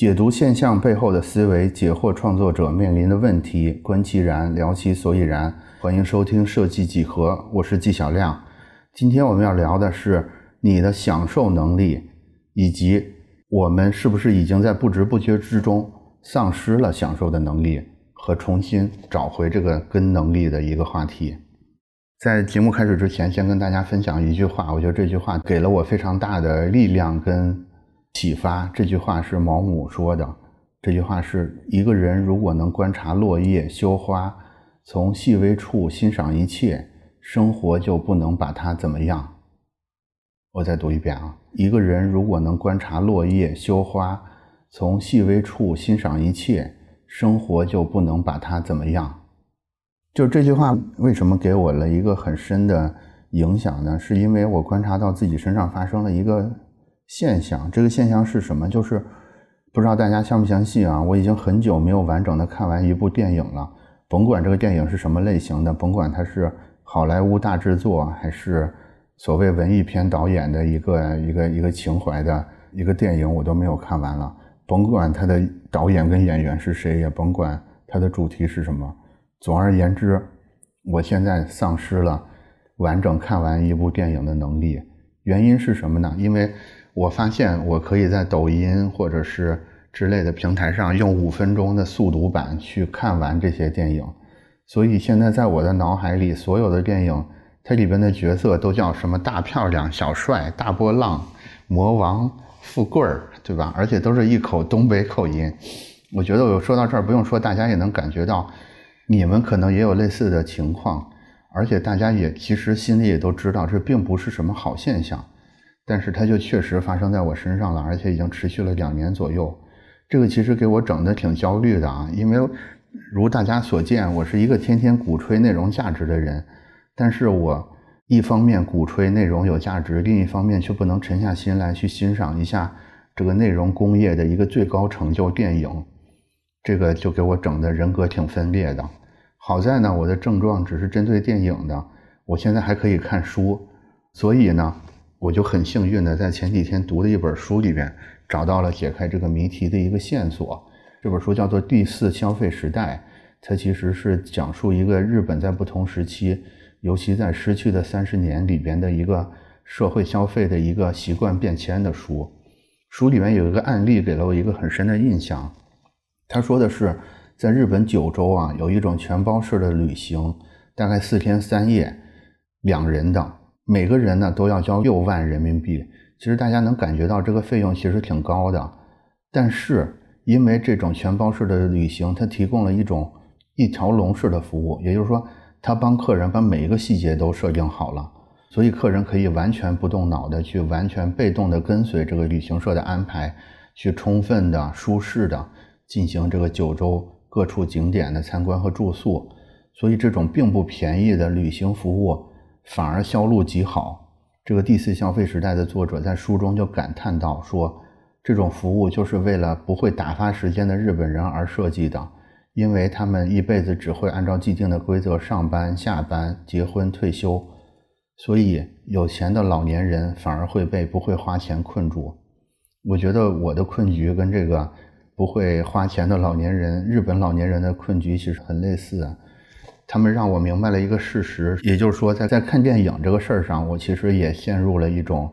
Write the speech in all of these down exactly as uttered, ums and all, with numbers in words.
解读现象背后的思维，解惑创作者面临的问题，观其然，聊其所以然。欢迎收听设计几何，我是纪晓亮。今天我们要聊的是你的享受能力，以及我们是不是已经在不知不觉之中丧失了享受的能力，和重新找回这个根能力的一个话题。在节目开始之前，先跟大家分享一句话，我觉得这句话给了我非常大的力量跟启发。这句话是毛姆说的，这句话是：一个人如果能观察落叶、羞花，从细微处欣赏一切，生活就不能把它怎么样。我再读一遍啊，一个人如果能观察落叶、羞花，从细微处欣赏一切，生活就不能把它怎么样。就这句话为什么给我了一个很深的影响呢？是因为我观察到自己身上发生了一个现象。这个现象是什么？就是不知道大家相不相信啊，我已经很久没有完整的看完一部电影了，甭管这个电影是什么类型的，甭管它是好莱坞大制作还是所谓文艺片导演的一个一个一个情怀的一个电影，我都没有看完了，甭管它的导演跟演员是谁，也甭管它的主题是什么。总而言之，我现在丧失了完整看完一部电影的能力。原因是什么呢？因为我发现我可以在抖音或者是之类的平台上用五分钟的速读版去看完这些电影，所以现在在我的脑海里，所有的电影它里边的角色都叫什么大漂亮、小帅、大波浪、魔王、富贵儿，对吧？而且都是一口东北口音。我觉得我说到这儿，不用说大家也能感觉到，你们可能也有类似的情况，而且大家也其实心里也都知道这并不是什么好现象，但是它就确实发生在我身上了，而且已经持续了两年左右。这个其实给我整的挺焦虑的啊，因为如大家所见，我是一个天天鼓吹内容价值的人，但是我一方面鼓吹内容有价值，另一方面却不能沉下心来去欣赏一下这个内容工业的一个最高成就电影，这个就给我整的人格挺分裂的。好在呢，我的症状只是针对电影的，我现在还可以看书，所以呢我就很幸运的在前几天读的一本书里边找到了解开这个谜题的一个线索。这本书叫做《第四消费时代》，它其实是讲述一个日本在不同时期，尤其在失去的三十年里边的一个社会消费的一个习惯变迁的书。书里面有一个案例给了我一个很深的印象，他说的是在日本九州啊，有一种全包式的旅行，大概四天三夜，两人的，每个人呢都要交六万人民币。其实大家能感觉到这个费用其实挺高的，但是因为这种全包式的旅行，它提供了一种一条龙式的服务，也就是说它帮客人把每一个细节都设定好了，所以客人可以完全不动脑的去完全被动的跟随这个旅行社的安排，去充分的舒适的进行这个九州各处景点的参观和住宿。所以这种并不便宜的旅行服务反而销路极好。这个第四消费时代的作者在书中就感叹到说，这种服务就是为了不会打发时间的日本人而设计的，因为他们一辈子只会按照既定的规则上班、下班、结婚、退休，所以有钱的老年人反而会被不会花钱困住。我觉得我的困局跟这个不会花钱的老年人，日本老年人的困局其实很类似啊。他们让我明白了一个事实，也就是说在在看电影这个事儿上，我其实也陷入了一种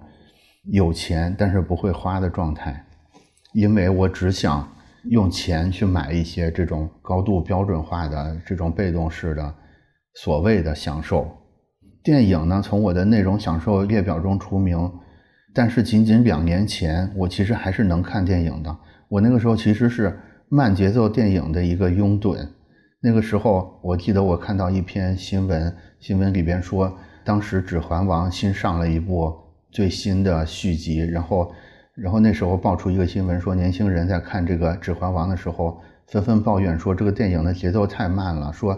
有钱但是不会花的状态，因为我只想用钱去买一些这种高度标准化的这种被动式的所谓的享受。电影呢从我的内容享受列表中除名，但是仅仅两年前我其实还是能看电影的。我那个时候其实是慢节奏电影的一个拥趸，那个时候我记得我看到一篇新闻，新闻里边说当时指环王新上了一部最新的续集，然后然后那时候爆出一个新闻说，年轻人在看这个指环王的时候纷纷抱怨说这个电影的节奏太慢了，说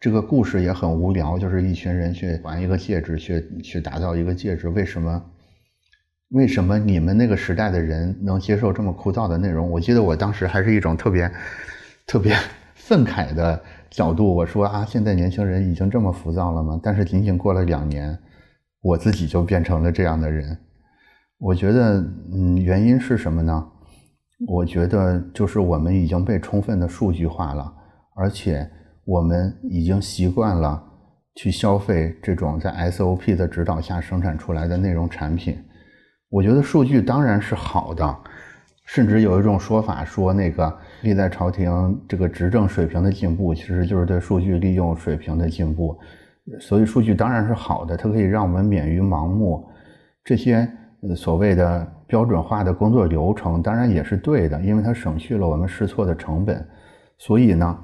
这个故事也很无聊，就是一群人去玩一个戒指，去去打造一个戒指，为什么为什么你们那个时代的人能接受这么枯燥的内容。我记得我当时还是一种特别特别愤慨的角度，我说啊，现在年轻人已经这么浮躁了吗？但是仅仅过了两年，我自己就变成了这样的人。我觉得，嗯，原因是什么呢？我觉得就是我们已经被充分的数据化了，而且我们已经习惯了去消费这种在 S O P 的指导下生产出来的内容产品。我觉得数据当然是好的，甚至有一种说法说那个历代朝廷这个执政水平的进步其实就是对数据利用水平的进步，所以数据当然是好的，它可以让我们免于盲目。这些所谓的标准化的工作流程当然也是对的，因为它省去了我们试错的成本。所以呢，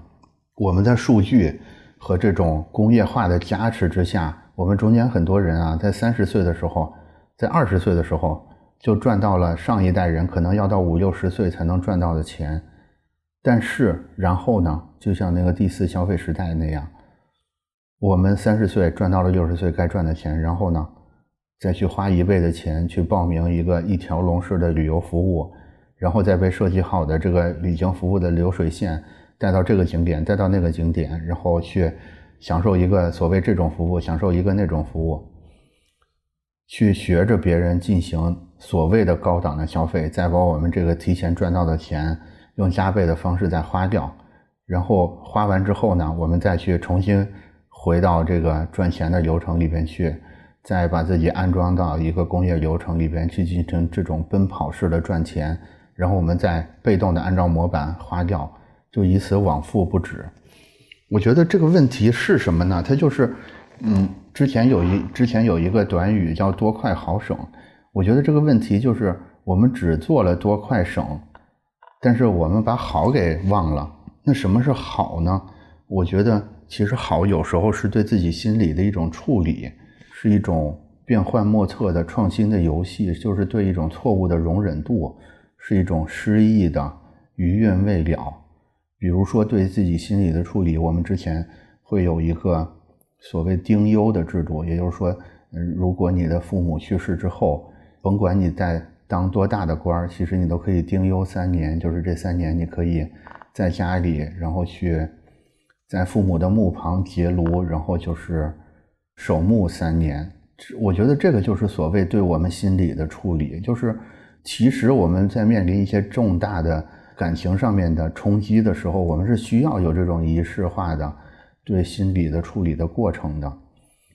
我们在数据和这种工业化的加持之下，我们中间很多人啊，在三十岁的时候，在二十岁的时候就赚到了上一代人可能要到五六十岁才能赚到的钱。但是然后呢，就像那个第四消费时代那样，我们三十岁赚到了六十岁该赚的钱，然后呢再去花一倍的钱去报名一个一条龙式的旅游服务，然后再被设计好的这个旅行服务的流水线带到这个景点带到那个景点，然后去享受一个所谓这种服务，享受一个那种服务，去学着别人进行所谓的高档的消费，再把我们这个提前赚到的钱用加倍的方式再花掉，然后花完之后呢，我们再去重新回到这个赚钱的流程里边去，再把自己安装到一个工业流程里边去进行这种奔跑式的赚钱，然后我们再被动的按照模板花掉，就以此往复不止。我觉得这个问题是什么呢？它就是嗯，之前有一之前有一个短语叫多快好省，我觉得这个问题就是我们只做了多快省，但是我们把好给忘了。那什么是好呢？我觉得其实好有时候是对自己心理的一种处理，是一种变幻莫测的创新的游戏，就是对一种错误的容忍度，是一种诗意的余韵未了。比如说对自己心理的处理，我们之前会有一个所谓丁忧的制度，也就是说如果你的父母去世之后，甭管你在当多大的官，其实你都可以丁忧三年，就是这三年你可以在家里，然后去在父母的墓旁结庐，然后就是守墓三年。我觉得这个就是所谓对我们心理的处理，就是其实我们在面临一些重大的感情上面的冲击的时候，我们是需要有这种仪式化的对心理的处理的过程的。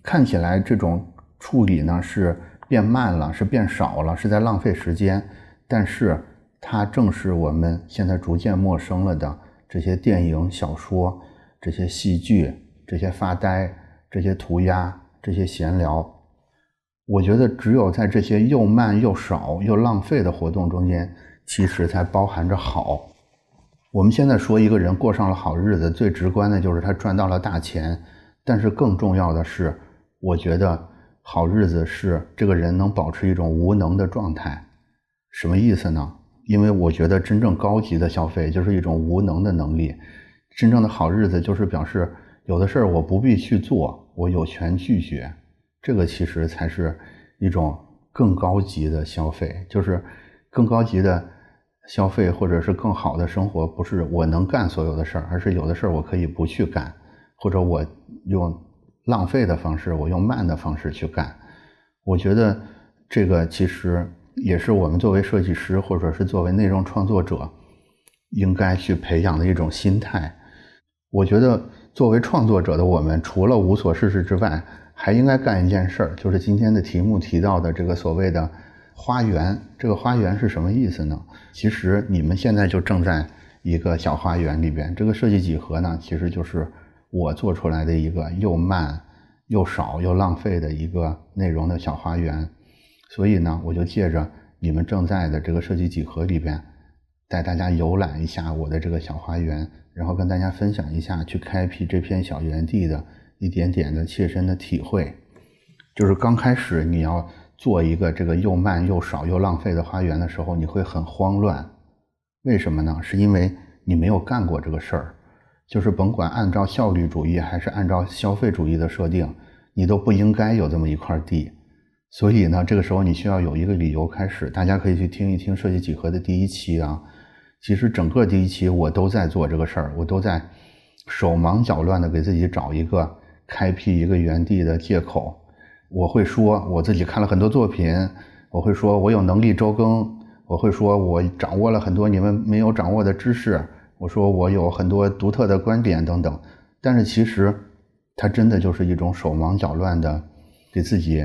看起来这种处理呢是变慢了，是变少了，是在浪费时间，但是它正是我们现在逐渐陌生了的这些电影、小说、这些戏剧、这些发呆、这些涂鸦、这些闲聊。我觉得只有在这些又慢又少又浪费的活动中间，其实才包含着好。我们现在说一个人过上了好日子，最直观的就是他赚到了大钱，但是更重要的是，我觉得好日子是这个人能保持一种无能的状态。什么意思呢？因为我觉得真正高级的消费就是一种无能的能力，真正的好日子就是表示有的事儿我不必去做，我有权拒绝。这个其实才是一种更高级的消费，就是更高级的消费或者是更好的生活，不是我能干所有的事儿，而是有的事儿我可以不去干，或者我用浪费的方式，我用慢的方式去干。我觉得这个其实也是我们作为设计师或者是作为内容创作者应该去培养的一种心态。我觉得作为创作者的我们，除了无所事事之外，还应该干一件事儿，就是今天的题目提到的这个所谓的花园。这个花园是什么意思呢？其实你们现在就正在一个小花园里边，这个设计几何呢，其实就是我做出来的一个又慢又少又浪费的一个内容的小花园。所以呢，我就借着你们正在的这个设计几何里边，带大家游览一下我的这个小花园，然后跟大家分享一下去开辟这片小园地的一点点的切身的体会。就是刚开始你要做一个这个又慢又少又浪费的花园的时候，你会很慌乱。为什么呢？是因为你没有干过这个事儿。就是甭管按照效率主义还是按照消费主义的设定，你都不应该有这么一块地。所以呢，这个时候你需要有一个理由开始。大家可以去听一听设计几何的第一期啊。其实整个第一期我都在做这个事儿，我都在手忙脚乱的给自己找一个开辟一个园地的借口。我会说我自己看了很多作品，我会说我有能力周更，我会说我掌握了很多你们没有掌握的知识，我说我有很多独特的观点等等，但是其实它真的就是一种手忙脚乱的给自己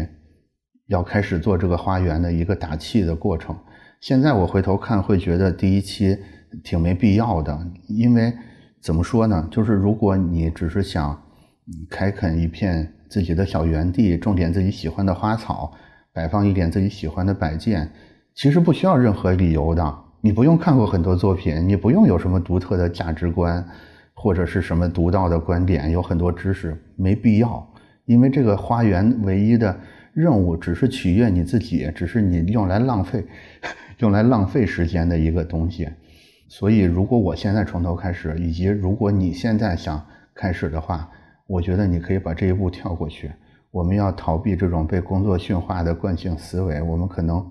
要开始做这个花园的一个打气的过程。现在我回头看会觉得第一期挺没必要的，因为怎么说呢，就是如果你只是想开垦一片自己的小园地，种点自己喜欢的花草，摆放一点自己喜欢的摆件，其实不需要任何理由的，你不用看过很多作品，你不用有什么独特的价值观或者是什么独到的观点，有很多知识，没必要。因为这个花园唯一的任务只是取悦你自己，只是你用来浪费用来浪费时间的一个东西。所以如果我现在从头开始，以及如果你现在想开始的话，我觉得你可以把这一步跳过去。我们要逃避这种被工作驯化的惯性思维，我们可能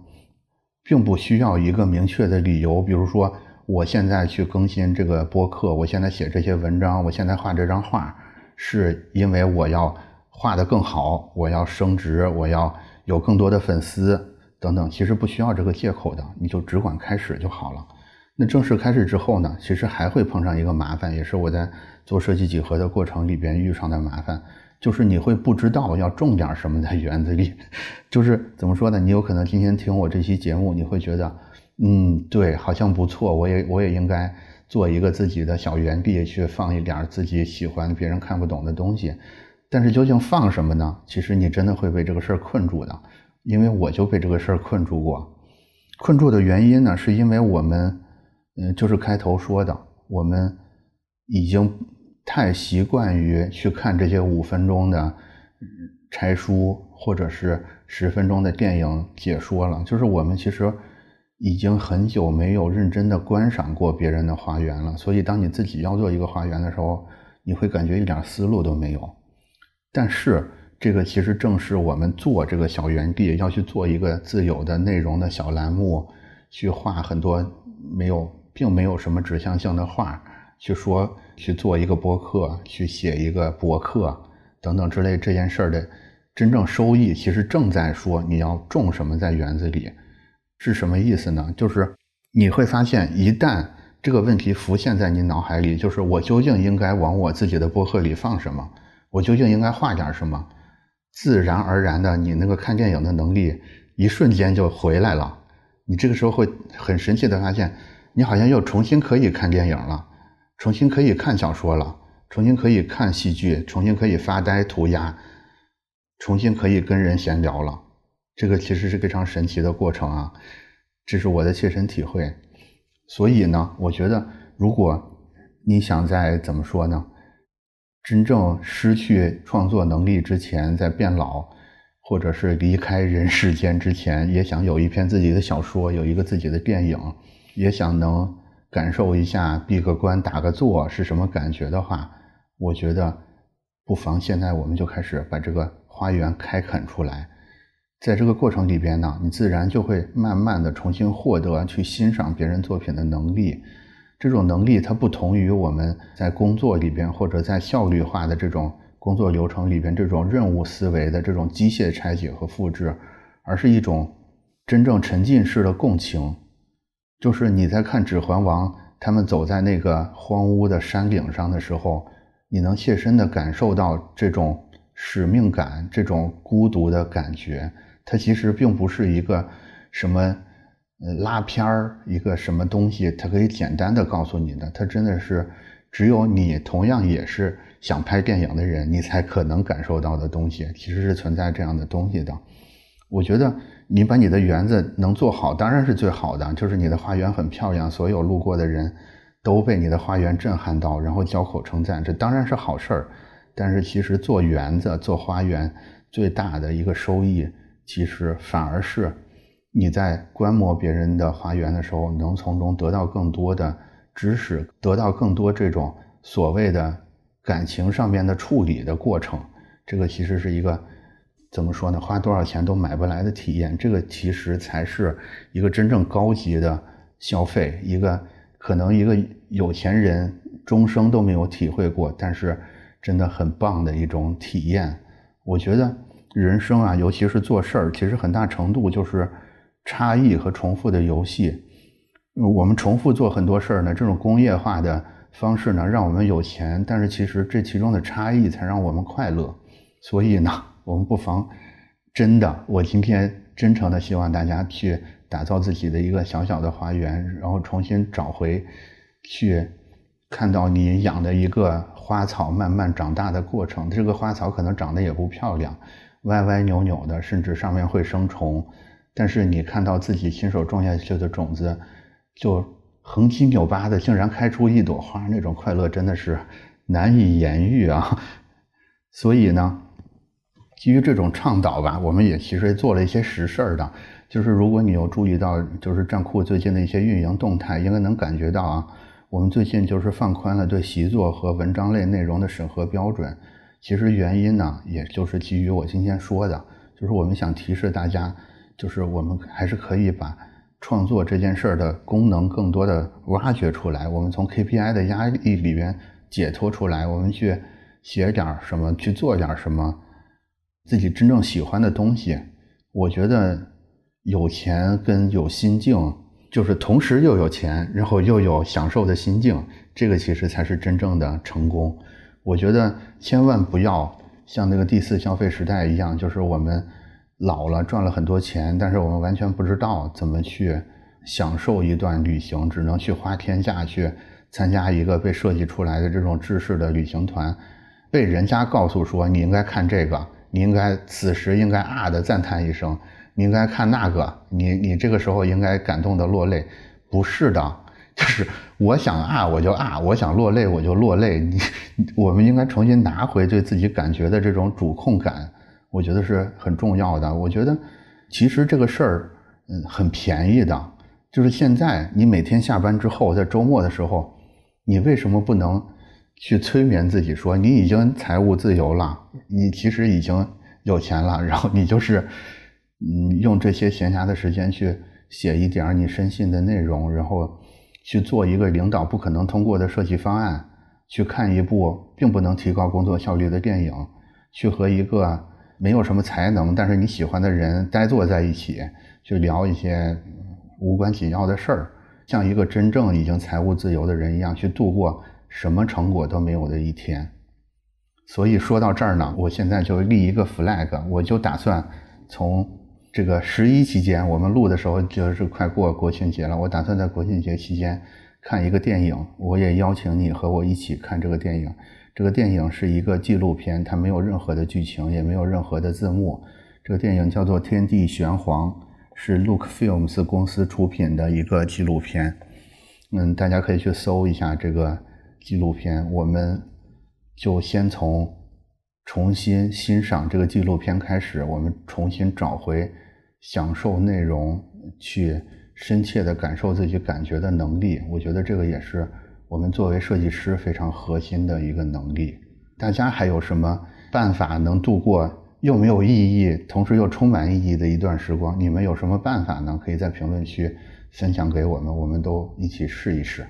并不需要一个明确的理由，比如说我现在去更新这个播客，我现在写这些文章，我现在画这张画，是因为我要画得更好，我要升职，我要有更多的粉丝等等，其实不需要这个借口的，你就只管开始就好了。那正式开始之后呢，其实还会碰上一个麻烦，也是我在做设计几何的过程里边遇上的麻烦，就是你会不知道要种点什么在园子里。就是怎么说呢，你有可能今天听我这期节目，你会觉得嗯，对，好像不错，我也我也应该做一个自己的小园地，去放一点自己喜欢别人看不懂的东西。但是究竟放什么呢？其实你真的会被这个事儿困住的，因为我就被这个事儿困住过。困住的原因呢，是因为我们，嗯，就是开头说的，我们已经太习惯于去看这些五分钟的柴书或者是十分钟的电影解说了，就是我们其实已经很久没有认真的观赏过别人的花园了。所以当你自己要做一个花园的时候，你会感觉一点思路都没有。但是这个其实正是我们做这个小园地，要去做一个自有的内容的小栏目，去画很多没有并没有什么指向性的画，去说去做一个博客，去写一个博客等等之类，这件事儿的真正收益其实正在说你要种什么在园子里。是什么意思呢？就是你会发现，一旦这个问题浮现在你脑海里，就是我究竟应该往我自己的博客里放什么，我究竟应该画点什么，自然而然的你那个看电影的能力一瞬间就回来了。你这个时候会很神奇的发现，你好像又重新可以看电影了，重新可以看小说了，重新可以看戏剧，重新可以发呆涂鸦，重新可以跟人闲聊了。这个其实是非常神奇的过程啊，这是我的切身体会。所以呢，我觉得如果你想在怎么说呢，真正失去创作能力之前，在变老或者是离开人世间之前，也想有一篇自己的小说，有一个自己的电影，也想能感受一下闭个关打个坐是什么感觉的话，我觉得不妨现在我们就开始把这个花园开垦出来。在这个过程里边呢，你自然就会慢慢的重新获得去欣赏别人作品的能力。这种能力它不同于我们在工作里边或者在效率化的这种工作流程里边这种任务思维的这种机械拆解和复制，而是一种真正沉浸式的共情。就是你在看《指环王》他们走在那个荒芜的山岭上的时候，你能切身的感受到这种使命感，这种孤独的感觉。它其实并不是一个什么拉片儿一个什么东西它可以简单的告诉你的，它真的是只有你同样也是想拍电影的人你才可能感受到的东西，其实是存在这样的东西的。我觉得你把你的园子能做好当然是最好的，就是你的花园很漂亮，所有路过的人都被你的花园震撼到，然后交口称赞，这当然是好事儿。但是其实做园子做花园最大的一个收益，其实反而是你在观摩别人的花园的时候，能从中得到更多的知识，得到更多这种所谓的感情上面的处理的过程。这个其实是一个怎么说呢，花多少钱都买不来的体验。这个其实才是一个真正高级的消费，一个可能一个有钱人终生都没有体会过，但是真的很棒的一种体验。我觉得人生啊，尤其是做事儿，其实很大程度就是差异和重复的游戏，我们重复做很多事儿呢，这种工业化的方式呢，让我们有钱，但是其实这其中的差异才让我们快乐。所以呢，我们不妨真的，我今天真诚的希望大家去打造自己的一个小小的花园，然后重新找回去看到你养的一个花草慢慢长大的过程。这个花草可能长得也不漂亮，歪歪扭扭的，甚至上面会生虫，但是你看到自己亲手种下去的种子就横七扭八的竟然开出一朵花，那种快乐真的是难以言喻啊。所以呢，基于这种倡导吧，我们也其实做了一些实事儿的。就是如果你有注意到就是站酷最近的一些运营动态，应该能感觉到啊，我们最近就是放宽了对习作和文章类内容的审核标准。其实原因呢，也就是基于我今天说的，就是我们想提示大家，就是我们还是可以把创作这件事儿的功能更多的挖掘出来，我们从 K P I 的压力里边解脱出来，我们去写点什么，去做点什么自己真正喜欢的东西。我觉得有钱跟有心境，就是同时又有钱，然后又有享受的心境，这个其实才是真正的成功。我觉得千万不要像那个第四消费时代一样，就是我们老了赚了很多钱，但是我们完全不知道怎么去享受一段旅行，只能去花天价去参加一个被设计出来的这种制式的旅行团，被人家告诉说你应该看这个，你应该此时应该啊的赞叹一声，你应该看那个，你你这个时候应该感动的落泪。不是的，就是我想啊我就啊，我想落泪我就落泪。你我们应该重新拿回对自己感觉的这种主控感，我觉得是很重要的。我觉得其实这个事儿嗯很便宜的，就是现在你每天下班之后，在周末的时候，你为什么不能去催眠自己说你已经财务自由了，你其实已经有钱了，然后你就是嗯用这些闲暇的时间去写一点你深信的内容，然后去做一个领导不可能通过的设计方案，去看一部并不能提高工作效率的电影，去和一个没有什么才能但是你喜欢的人呆坐在一起，去聊一些无关紧要的事儿，像一个真正已经财务自由的人一样去度过什么成果都没有的一天。所以说到这儿呢，我现在就立一个 flag， 我就打算从这个十一期间，我们录的时候就是快过国庆节了，我打算在国庆节期间看一个电影，我也邀请你和我一起看这个电影。这个电影是一个纪录片，它没有任何的剧情，也没有任何的字幕。这个电影叫做《天地玄黄》，是 Look Films 公司出品的一个纪录片。嗯，大家可以去搜一下这个纪录片。我们就先从重新欣赏这个纪录片开始，我们重新找回享受内容，去深切地感受自己感觉的能力。我觉得这个也是我们作为设计师非常核心的一个能力。大家还有什么办法能度过又没有意义同时又充满意义的一段时光？你们有什么办法呢？可以在评论区分享给我们，我们都一起试一试。